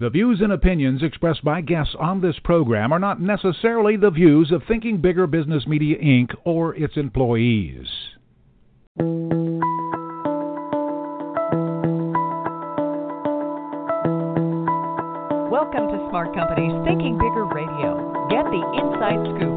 The views and opinions expressed by guests on this program are not necessarily the views of Thinking Bigger Business Media, Inc. or its employees. Welcome to Smart Company's Thinking Bigger Radio. Get the inside scoop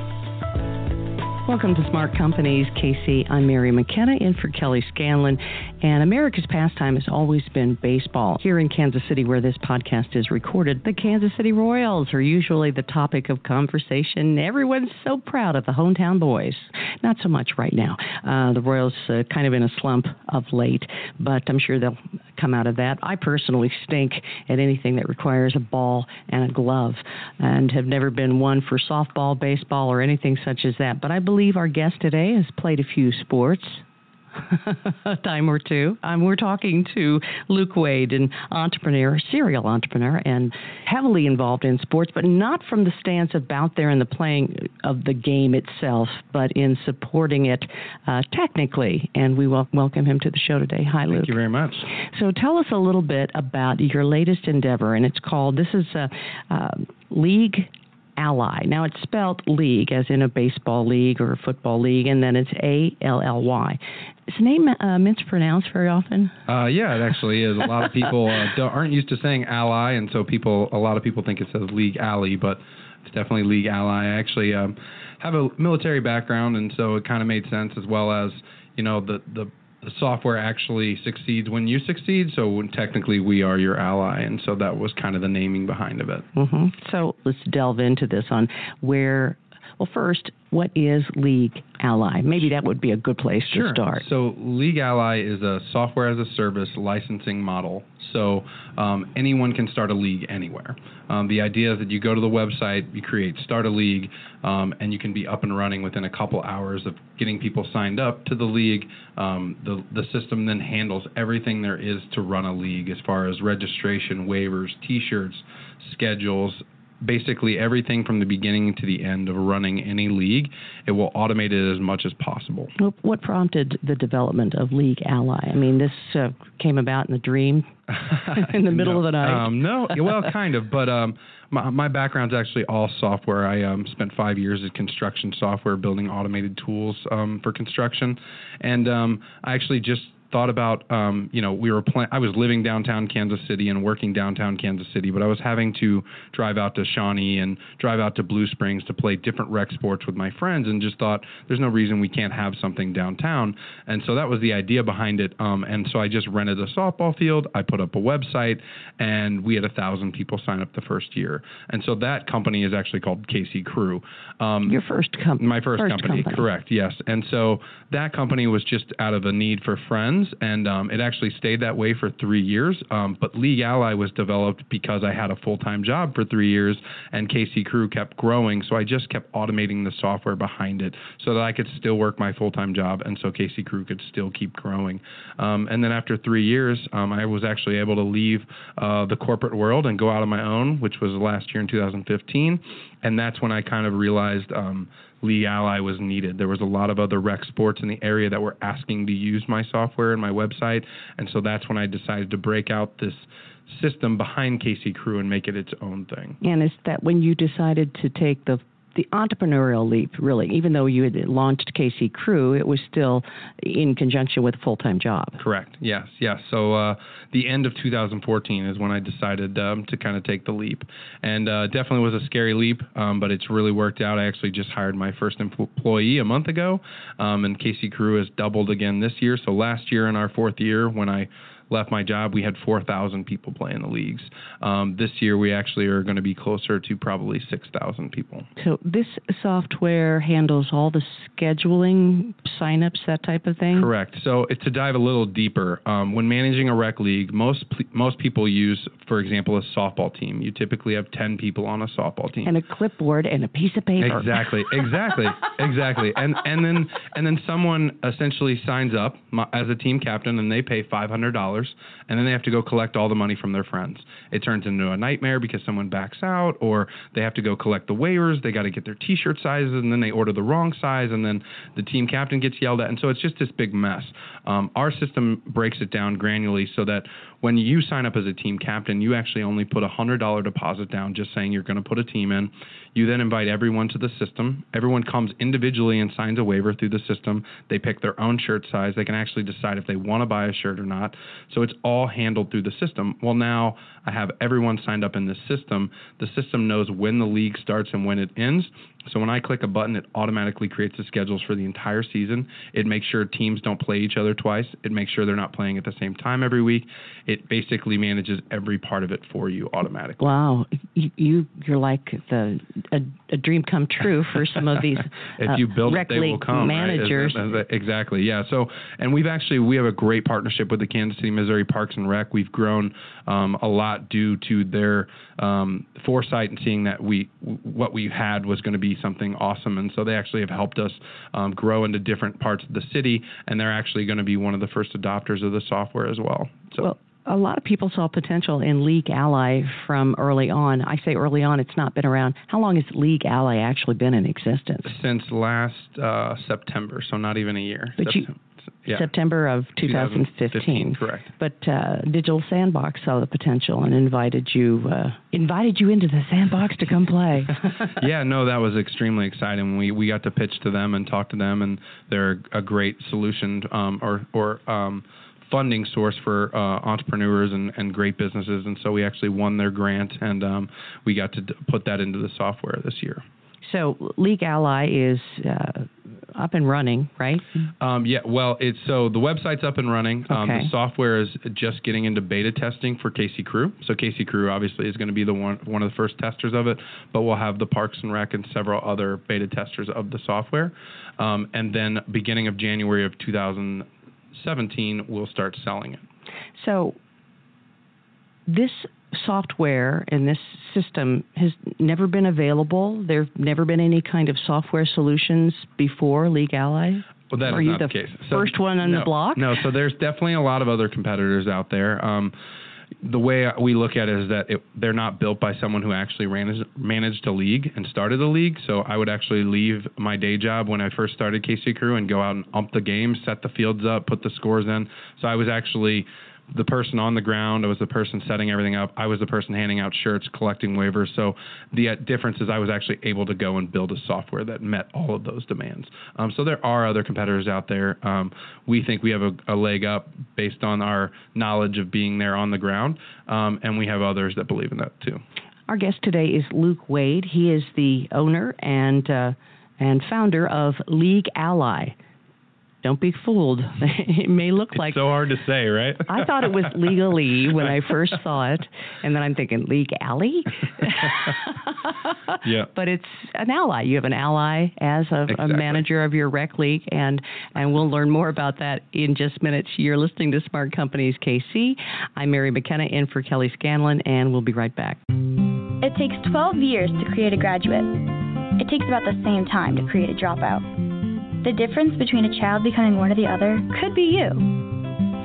Welcome to Smart Companies, KC. I'm Mary McKenna in for Kelly Scanlon, and America's pastime has always been baseball. Here in Kansas City, where this podcast is recorded, the Kansas City Royals are usually the topic of conversation. Everyone's so proud of the hometown boys. Not so much right now. The Royals kind of in a slump of late, but I'm sure they'll come out of that. I personally stink at anything that requires a ball and a glove and have never been one for softball, baseball, or anything such as that, but I believe our guest today has played a few sports. A time or two. We're talking to Luke Wade, an entrepreneur, serial entrepreneur, and heavily involved in sports, but not from the stance of out there in the playing of the game itself, but in supporting it technically. And we welcome him to the show today. Hi, Luke. Thank you very much. So tell us a little bit about your latest endeavor, and it's called, this is League Ally. Now, it's spelled league as in a baseball league or a football league, and then it's A-L-L-Y. Is the name mispronounced very often? Yeah, it actually is. A lot of people aren't used to saying ally, and so a lot of people think it says League Ally, but it's definitely League Ally. I actually have a military background, and so it kind of made sense, as well as, you know, the software actually succeeds when you succeed, so when technically we are your ally, and so that was kind of the naming behind of it. Mm-hmm. So let's delve into this on where, well, first, what is League Ally? Maybe that would be a good place to start. So League Ally is a software as a service licensing model, so anyone can start a league anywhere. The idea is that you go to the website, you start a league, and you can be up and running within a couple hours of getting people signed up to the league. The system then handles everything there is to run a league as far as registration, waivers, T-shirts, schedules, basically everything from the beginning to the end of running any league. It will automate it as much as possible. What prompted the development of League Ally? I mean, this came about in a dream in the middle of the night. No, well, kind of, but my background's actually all software. I spent 5 years at construction software, building automated tools for construction, and I actually just thought about, I was living downtown Kansas City and working downtown Kansas City, but I was having to drive out to Shawnee and drive out to Blue Springs to play different rec sports with my friends, and just thought there's no reason we can't have something downtown. And so that was the idea behind it. And so I just rented a softball field. I put up a website, and we had 1,000 people sign up the first year. And so that company is actually called KC Crew. Your first company. My first company, correct, yes. And so that company was just out of a need for friends. And it actually stayed that way for 3 years. But League Ally was developed because I had a full-time job for 3 years, and KC Crew kept growing. So I just kept automating the software behind it so that I could still work my full-time job, and so KC Crew could still keep growing. And then after 3 years, I was actually able to leave the corporate world and go out on my own, which was last year in 2015. And that's when I kind of realized League Ally was needed. There was a lot of other rec sports in the area that were asking to use my software and my website. And so that's when I decided to break out this system behind KC Crew and make it its own thing. And is that when you decided to take the entrepreneurial leap, really? Even though you had launched KC Crew, it was still in conjunction with a full-time job. Correct. Yes. So the end of 2014 is when I decided to kind of take the leap. And definitely was a scary leap, but it's really worked out. I actually just hired my first employee a month ago, and KC Crew has doubled again this year. So last year, in our fourth year, when I left my job, we had 4,000 people play in the leagues. This year, we actually are going to be closer to probably 6,000 people. So this software handles all the scheduling, signups, that type of thing? Correct. So to dive a little deeper, when managing a rec league, most people use, for example, a softball team. You typically have 10 people on a softball team. And a clipboard and a piece of paper. Exactly. And then someone essentially signs up as a team captain, and they pay $500 and then they have to go collect all the money from their friends. It turns into a nightmare because someone backs out, or they have to go collect the waivers. They got to get their T-shirt sizes, and then they order the wrong size, and then the team captain gets yelled at. And so it's just this big mess. Our system breaks it down granularly so that when you sign up as a team captain, you actually only put a $100 deposit down, just saying you're going to put a team in. You then invite everyone to the system. Everyone comes individually and signs a waiver through the system. They pick their own shirt size. They can actually decide if they want to buy a shirt or not. So it's all handled through the system. Well, now I have everyone signed up in this system. The system knows when the league starts and when it ends. So when I click a button, it automatically creates the schedules for the entire season. It makes sure teams don't play each other twice. It makes sure they're not playing at the same time every week. It basically manages every part of it for you automatically. Wow. You're like a dream come true for some of these if you build it, they will come, managers. Right? Exactly, yeah. So, and we have a great partnership with the Kansas City, Missouri Parks and Rec. We've grown a lot due to their foresight and seeing that what we had was going to be something awesome, and so they actually have helped us grow into different parts of the city, and they're actually going to be one of the first adopters of the software as well. So. Well, a lot of people saw potential in League Ally from early on. I say early on, it's not been around. How long has League Ally actually been in existence? Since last September, so not even a year. But September of 2015. Correct. But Digital Sandbox saw the potential and invited you into the sandbox to come play. Yeah, no, that was extremely exciting. We got to pitch to them and talk to them, and they're a great solution funding source for entrepreneurs and great businesses. And so we actually won their grant, and we got to put that into the software this year. So League Ally is up and running, right? The website's up and running. Okay. The software is just getting into beta testing for KC Crew. So KC Crew obviously is going to be the one of the first testers of it, but we'll have the Parks and Rec and several other beta testers of the software. And then beginning of January of 2017, we'll start selling it. So this software and this system has never been available. There have never been any kind of software solutions before League Ally. Well, that is not the case. First one on the block? No, so there's definitely a lot of other competitors out there. The way we look at it is that they're not built by someone who actually managed a league and started a league. So I would actually leave my day job when I first started KC Crew and go out and ump the game, set the fields up, put the scores in. So I was actually the person on the ground. I was the person setting everything up. I was the person handing out shirts, collecting waivers. So the difference is I was actually able to go and build a software that met all of those demands. So there are other competitors out there. We think we have a leg up based on our knowledge of being there on the ground, and we have others that believe in that too. Our guest today is Luke Wade. He is the owner and founder of League Ally. Don't be fooled. It may look like... It's so hard to say, right? I thought it was legally when I first saw it, and then I'm thinking, League Ally? Yeah. But it's an ally. You have an ally as a manager of your rec league, and we'll learn more about that in just minutes. You're listening to Smart Companies KC. I'm Mary McKenna in for Kelly Scanlon, and we'll be right back. It takes 12 years to create a graduate. It takes about the same time to create a dropout. The difference between a child becoming one or the other could be you.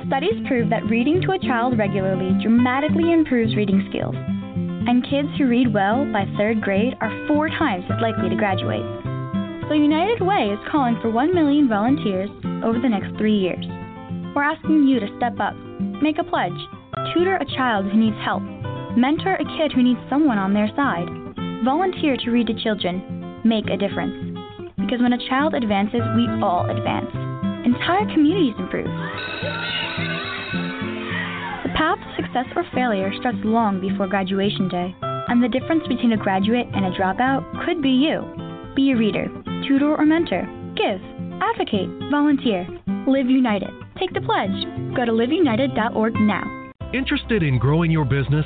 Studies prove that reading to a child regularly dramatically improves reading skills, and kids who read well by third grade are 4 times as likely to graduate. So United Way is calling for 1 million volunteers over the next 3 years. We're asking you to step up, make a pledge, tutor a child who needs help, mentor a kid who needs someone on their side, volunteer to read to children, make a difference. Because when a child advances, we all advance. Entire communities improve. The path to success or failure starts long before graduation day, and the difference between a graduate and a dropout could be you. Be a reader, tutor or mentor, give, advocate, volunteer, Live United. Take the pledge. Go to liveunited.org now. Interested in growing your business?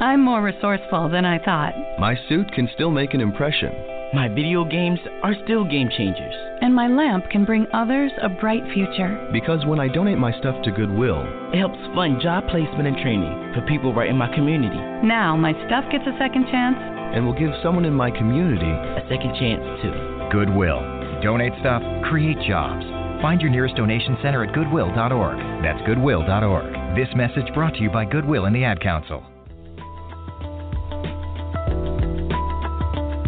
I'm more resourceful than I thought. My suit can still make an impression. My video games are still game changers. And my lamp can bring others a bright future. Because when I donate my stuff to Goodwill, it helps fund job placement and training for people right in my community. Now my stuff gets a second chance. And will give someone in my community a second chance too. Goodwill. Donate stuff. Create jobs. Find your nearest donation center at goodwill.org. That's goodwill.org. This message brought to you by Goodwill and the Ad Council.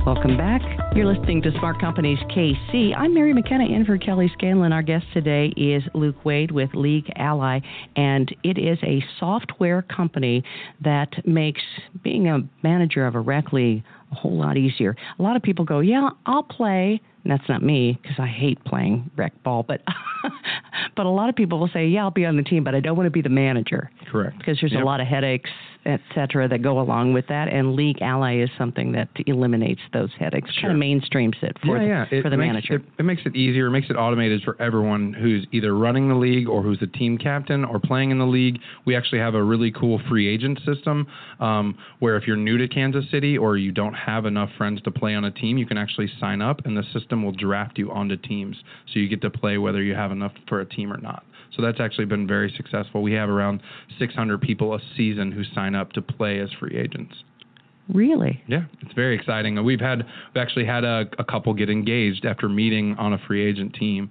Welcome back. You're listening to Smart Companies KC. I'm Mary McKenna in for Kelly Scanlon. Our guest today is Luke Wade with League Ally, and it is a software company that makes being a manager of a rec league a whole lot easier. A lot of people go, yeah, I'll play. And that's not me because I hate playing rec ball. But but a lot of people will say, yeah, I'll be on the team, but I don't want to be the manager. Correct. Because there's a lot of headaches, et cetera, that go along with that. And League Ally is something that eliminates those headaches. Sure. Kind of mainstreams it for the manager. It makes it easier. It makes it automated for everyone who's either running the league or who's the team captain or playing in the league. We actually have a really cool free agent system where if you're new to Kansas City or you don't have enough friends to play on a team, you can actually sign up and the system will draft you onto teams. So you get to play whether you have enough for a team or not. So that's actually been very successful. We have around 600 people a season who sign up to play as free agents. Really? Yeah, it's very exciting. We've actually had a couple get engaged after meeting on a free agent team.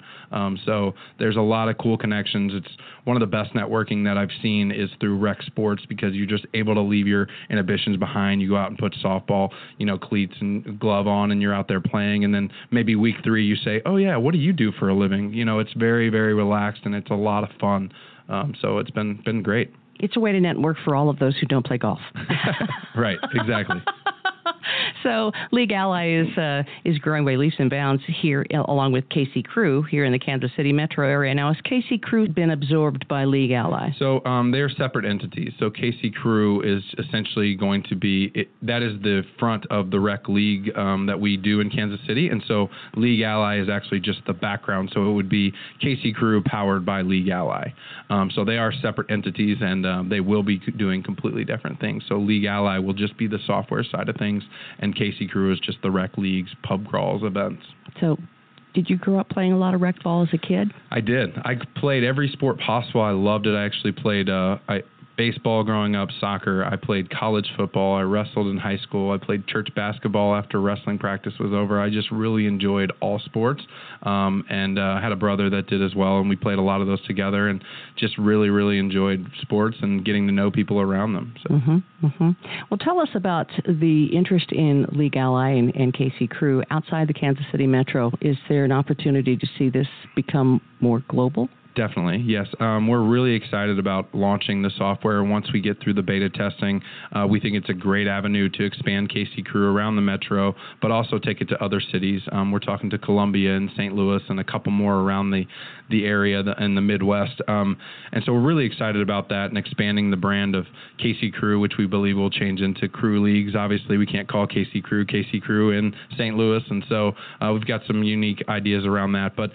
So there's a lot of cool connections. It's one of the best networking that I've seen is through rec sports because you're just able to leave your inhibitions behind. You go out and put softball, cleats and glove on, and you're out there playing. And then maybe week three you say, oh, yeah, what do you do for a living? It's very, very relaxed, and it's a lot of fun. So it's been great. It's a way to network for all of those who don't play golf. Right, exactly. So League Ally is growing by leaps and bounds here, along with KC Crew here in the Kansas City metro area. Now, has KC Crew been absorbed by League Ally? So they're separate entities. So KC Crew is essentially going to be that is the front of the rec league that we do in Kansas City, and so League Ally is actually just the background. So it would be KC Crew powered by League Ally. So they are separate entities, and they will be doing completely different things. So League Ally will just be the software side of things. And KC Crew is just the rec leagues, pub crawls, events. So did you grow up playing a lot of rec ball as a kid? I did. I played every sport possible. I loved it. I actually played baseball growing up, soccer. I played college football. I wrestled in high school. I played church basketball after wrestling practice was over. I just really enjoyed all sports, and had a brother that did as well, and we played a lot of those together and just really, really enjoyed sports and getting to know people around them. So. Mm-hmm, mm-hmm. Well, tell us about the interest in League Ally and KC Crew outside the Kansas City metro. Is there an opportunity to see this become more global? Definitely, yes. We're really excited about launching the software. Once we get through the beta testing, we think it's a great avenue to expand KC Crew around the metro, but also take it to other cities. We're talking to Columbia and St. Louis and a couple more around the area and the Midwest. And so we're really excited about that and expanding the brand of KC Crew, which we believe will change into Crew Leagues. Obviously, we can't call KC Crew in St. Louis. And so we've got some unique ideas around that. But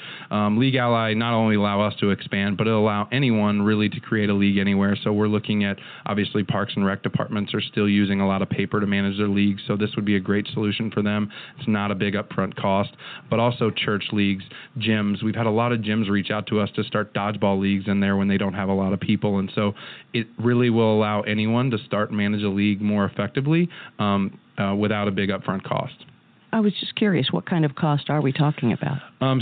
League Ally not only allow us to expand, but it'll allow anyone really to create a league anywhere. So we're looking at, obviously, parks and rec departments are still using a lot of paper to manage their leagues, so this would be a great solution for them. It's not a big upfront cost, but also church leagues, gyms. We've had a lot of gyms reach out to us to start dodgeball leagues in there when they don't have a lot of people, and so it really will allow anyone to start and manage a league more effectively without a big upfront cost. I was just curious, what kind of cost are we talking about?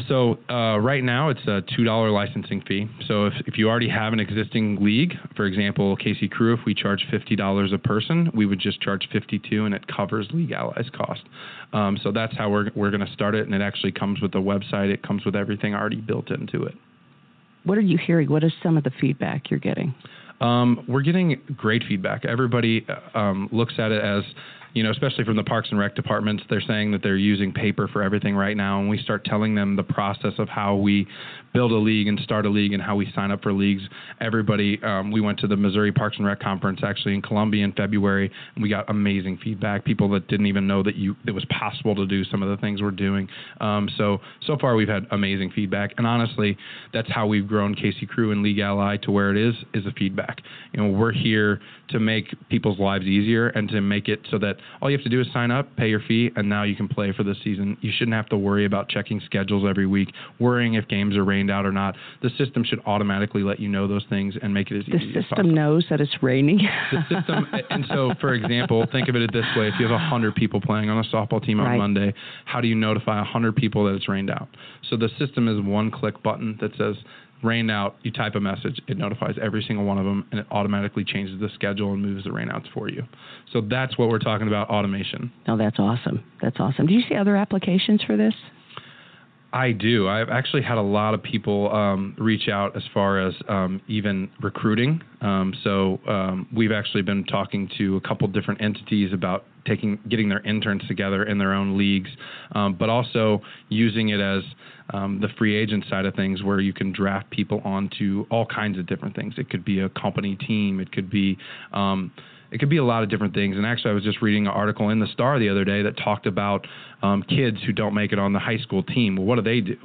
So right now it's a $2 licensing fee. So if you already have an existing league, for example, KC Crew, if we charge $50 a person, we would just charge $52, and it covers League Ally's cost. So that's how we're going to start it, and it actually comes with a website. It comes with everything already built into it. What are you hearing? What is some of the feedback you're getting? We're getting great feedback. Everybody looks at it as you know, especially from the Parks and Rec departments, they're saying that they're using paper for everything right now. And we start telling them the process of how we build a league and start a league and how we sign up for leagues. Everybody, we went to the Missouri Parks and Rec conference actually in Columbia in February, and we got amazing feedback. People that didn't even know that it was possible to do some of the things we're doing. So far we've had amazing feedback. And honestly, that's how we've grown KC Crew and League Ally to where it is the feedback. You know, we're here to make people's lives easier and to make it so that all you have to do is sign up, pay your fee, and now you can play for the season. You shouldn't have to worry about checking schedules every week, worrying if games are rained out or not. The system should automatically let you know those things and make it as easy as possible. The system knows that it's raining. The system, and so, for example, think of it this way. If you have 100 people playing on a softball team on right. Monday, how do you notify 100 people that it's rained out? So the system is one-click button that says, rained out, you type a message, it notifies every single one of them, and it automatically changes the schedule and moves the rainouts for you. So that's what we're talking about, automation. Oh, that's awesome. That's awesome. Do you see other applications for this? I do. I've actually had a lot of people reach out as far as even recruiting. We've actually been talking to a couple different entities about getting their interns together in their own leagues, but also using it as the free agent side of things where you can draft people onto all kinds of different things. It could be a company team. It could be a lot of different things. And actually, I was just reading an article in The Star the other day that talked about kids who don't make it on the high school team. Well, what do?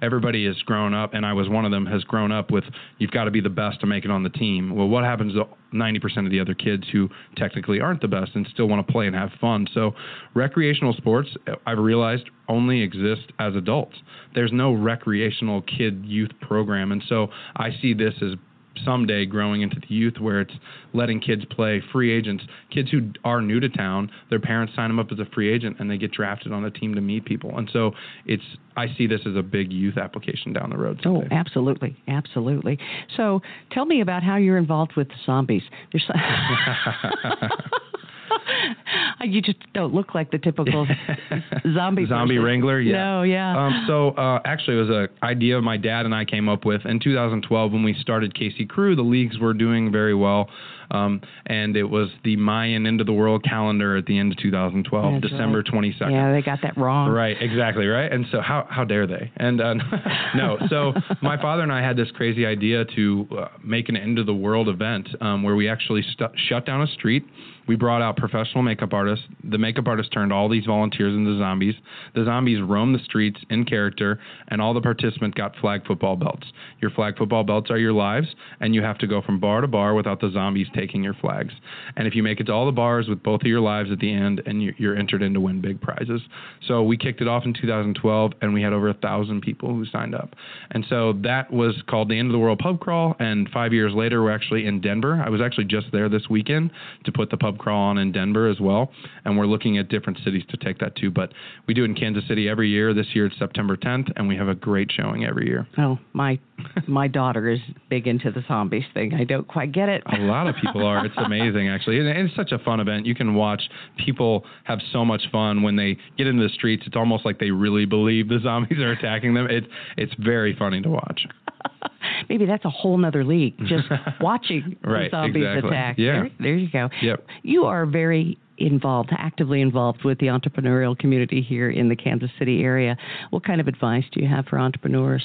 Everybody has grown up, and I was one of them, has grown up with you've got to be the best to make it on the team. Well, what happens to 90% of the other kids who technically aren't the best and still want to play and have fun? So recreational sports, I've realized, only exist as adults. There's no recreational kid youth program. And so I see this as someday growing into the youth where it's letting kids play free agents, kids who are new to town, their parents sign them up as a free agent and they get drafted on a team to meet people. And so I see this as a big youth application down the road someday. Oh, absolutely. Absolutely. So tell me about how you're involved with the zombies. You just don't look like the typical zombie person. Wrangler. Yeah. No, yeah. Actually, it was an idea my dad and I came up with in 2012 when we started KC Crew. The leagues were doing very well, and it was the Mayan end of the world calendar at the end of 2012, that's December right. 22nd. Yeah, they got that wrong. Right, exactly, right. And so, how dare they? And no. So my father and I had this crazy idea to make an end of the world event where we actually shut down a street. We brought out professional makeup artists. The makeup artists turned all these volunteers into zombies. The zombies roamed the streets in character, and all the participants got flag football belts. Your flag football belts are your lives, and you have to go from bar to bar without the zombies taking your flags. And if you make it to all the bars with both of your lives at the end, and you're entered in to win big prizes. So we kicked it off in 2012, and we had over 1,000 people who signed up. And so that was called the End of the World Pub Crawl, and 5 years later, we're actually in Denver. I was actually just there this weekend to put the pub crawl on in Denver as well, and we're looking at different cities to take that to, but we do it in Kansas City every year. This year it's September 10th, and we have a great showing every year. Oh, my daughter is big into the zombies thing. I don't quite get it. A lot of people are. It's amazing, actually. And it's such a fun event. You can watch people have so much fun when they get into the streets. It's almost like they really believe the zombies are attacking them. It's very funny to watch. Maybe that's a whole nother league, just watching right, the zombies exactly. attack. Yeah. There you go. Yep. You are very involved, actively involved with the entrepreneurial community here in the Kansas City area. What kind of advice do you have for entrepreneurs?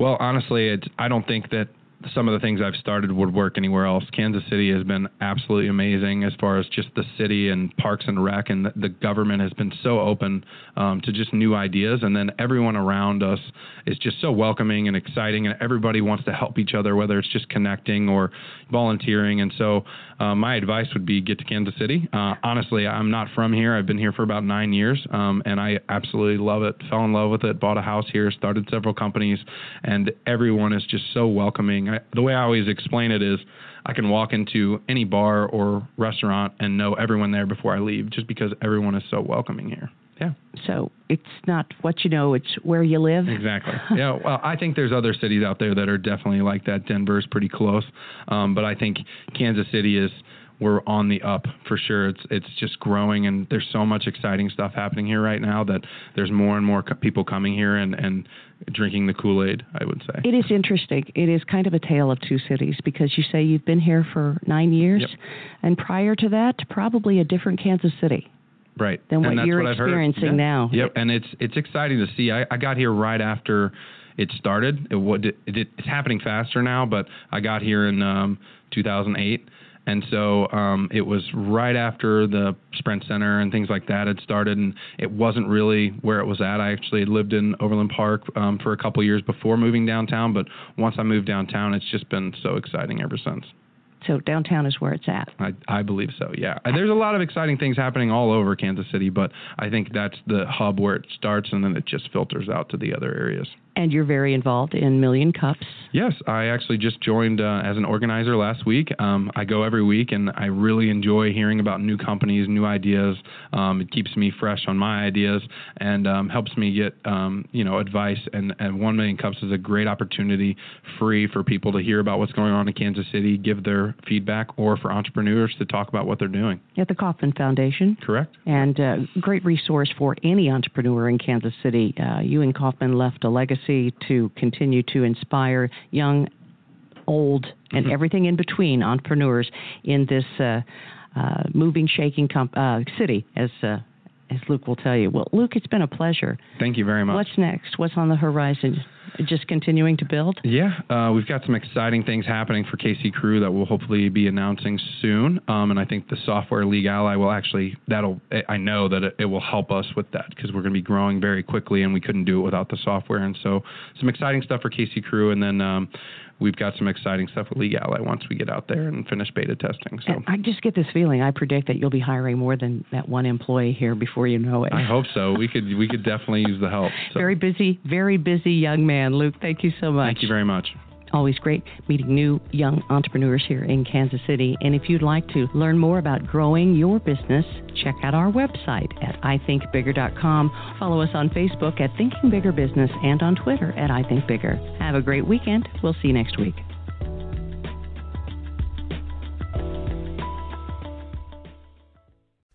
Well, honestly, I don't think that some of the things I've started would work anywhere else. Kansas City has been absolutely amazing as far as just the city and Parks and Rec, and the government has been so open to just new ideas. And then everyone around us is just so welcoming and exciting, and everybody wants to help each other, whether it's just connecting or volunteering. And so my advice would be get to Kansas City. Honestly, I'm not from here. I've been here for about 9 years, and I absolutely love it. Fell in love with it, bought a house here, started several companies, and everyone is just so welcoming. The way I always explain it is I can walk into any bar or restaurant and know everyone there before I leave, just because everyone is so welcoming here. Yeah. So it's not what you know, it's where you live. Exactly. Yeah. Well, I think there's other cities out there that are definitely like that. Denver is pretty close. But I think Kansas City we're on the up for sure. It's just growing, and there's so much exciting stuff happening here right now that there's more and more people coming here and drinking the Kool-Aid, I would say. It is interesting. It is kind of a tale of two cities, because you say you've been here for 9 years, yep. and prior to that, probably a different Kansas City. Right. Than what you're experiencing now. Yep. And it's exciting to see. I got here right after it started. It's happening faster now, but I got here in 2008. And so it was right after the Sprint Center and things like that had started, and it wasn't really where it was at. I actually lived in Overland Park for a couple of years before moving downtown, but once I moved downtown, it's just been so exciting ever since. So downtown is where it's at. I believe so, yeah. There's a lot of exciting things happening all over Kansas City, but I think that's the hub where it starts, and then it just filters out to the other areas. And you're very involved in Million Cups. Yes, I actually just joined as an organizer last week. I go every week, and I really enjoy hearing about new companies, new ideas. It keeps me fresh on my ideas and helps me get advice. And 1 Million Cups is a great opportunity, free, for people to hear about what's going on in Kansas City, give their feedback, or for entrepreneurs to talk about what they're doing. At the Kauffman Foundation. Correct. And a great resource for any entrepreneur in Kansas City. You and Kauffman left a legacy to continue to inspire young, old, and everything in between entrepreneurs in this moving, shaking city, as Luke will tell you. Well, Luke, it's been a pleasure. Thank you very much. What's next? What's on the horizon? Just continuing to build? Yeah. We've got some exciting things happening for KC Crew that we'll hopefully be announcing soon. And I think the software League Ally will I know that it will help us with that, because we're going to be growing very quickly and we couldn't do it without the software. And so some exciting stuff for KC Crew. And then we've got some exciting stuff with League Ally once we get out there and finish beta testing. So. And I just get this feeling. I predict that you'll be hiring more than that one employee here before you know it. I hope so. We could definitely use the help. So. Very busy young man. And Luke, thank you so much. Thank you very much. Always great meeting new young entrepreneurs here in Kansas City. And if you'd like to learn more about growing your business, check out our website at ithinkbigger.com. Follow us on Facebook at Thinking Bigger Business and on Twitter at ithinkbigger. Have a great weekend. We'll see you next week.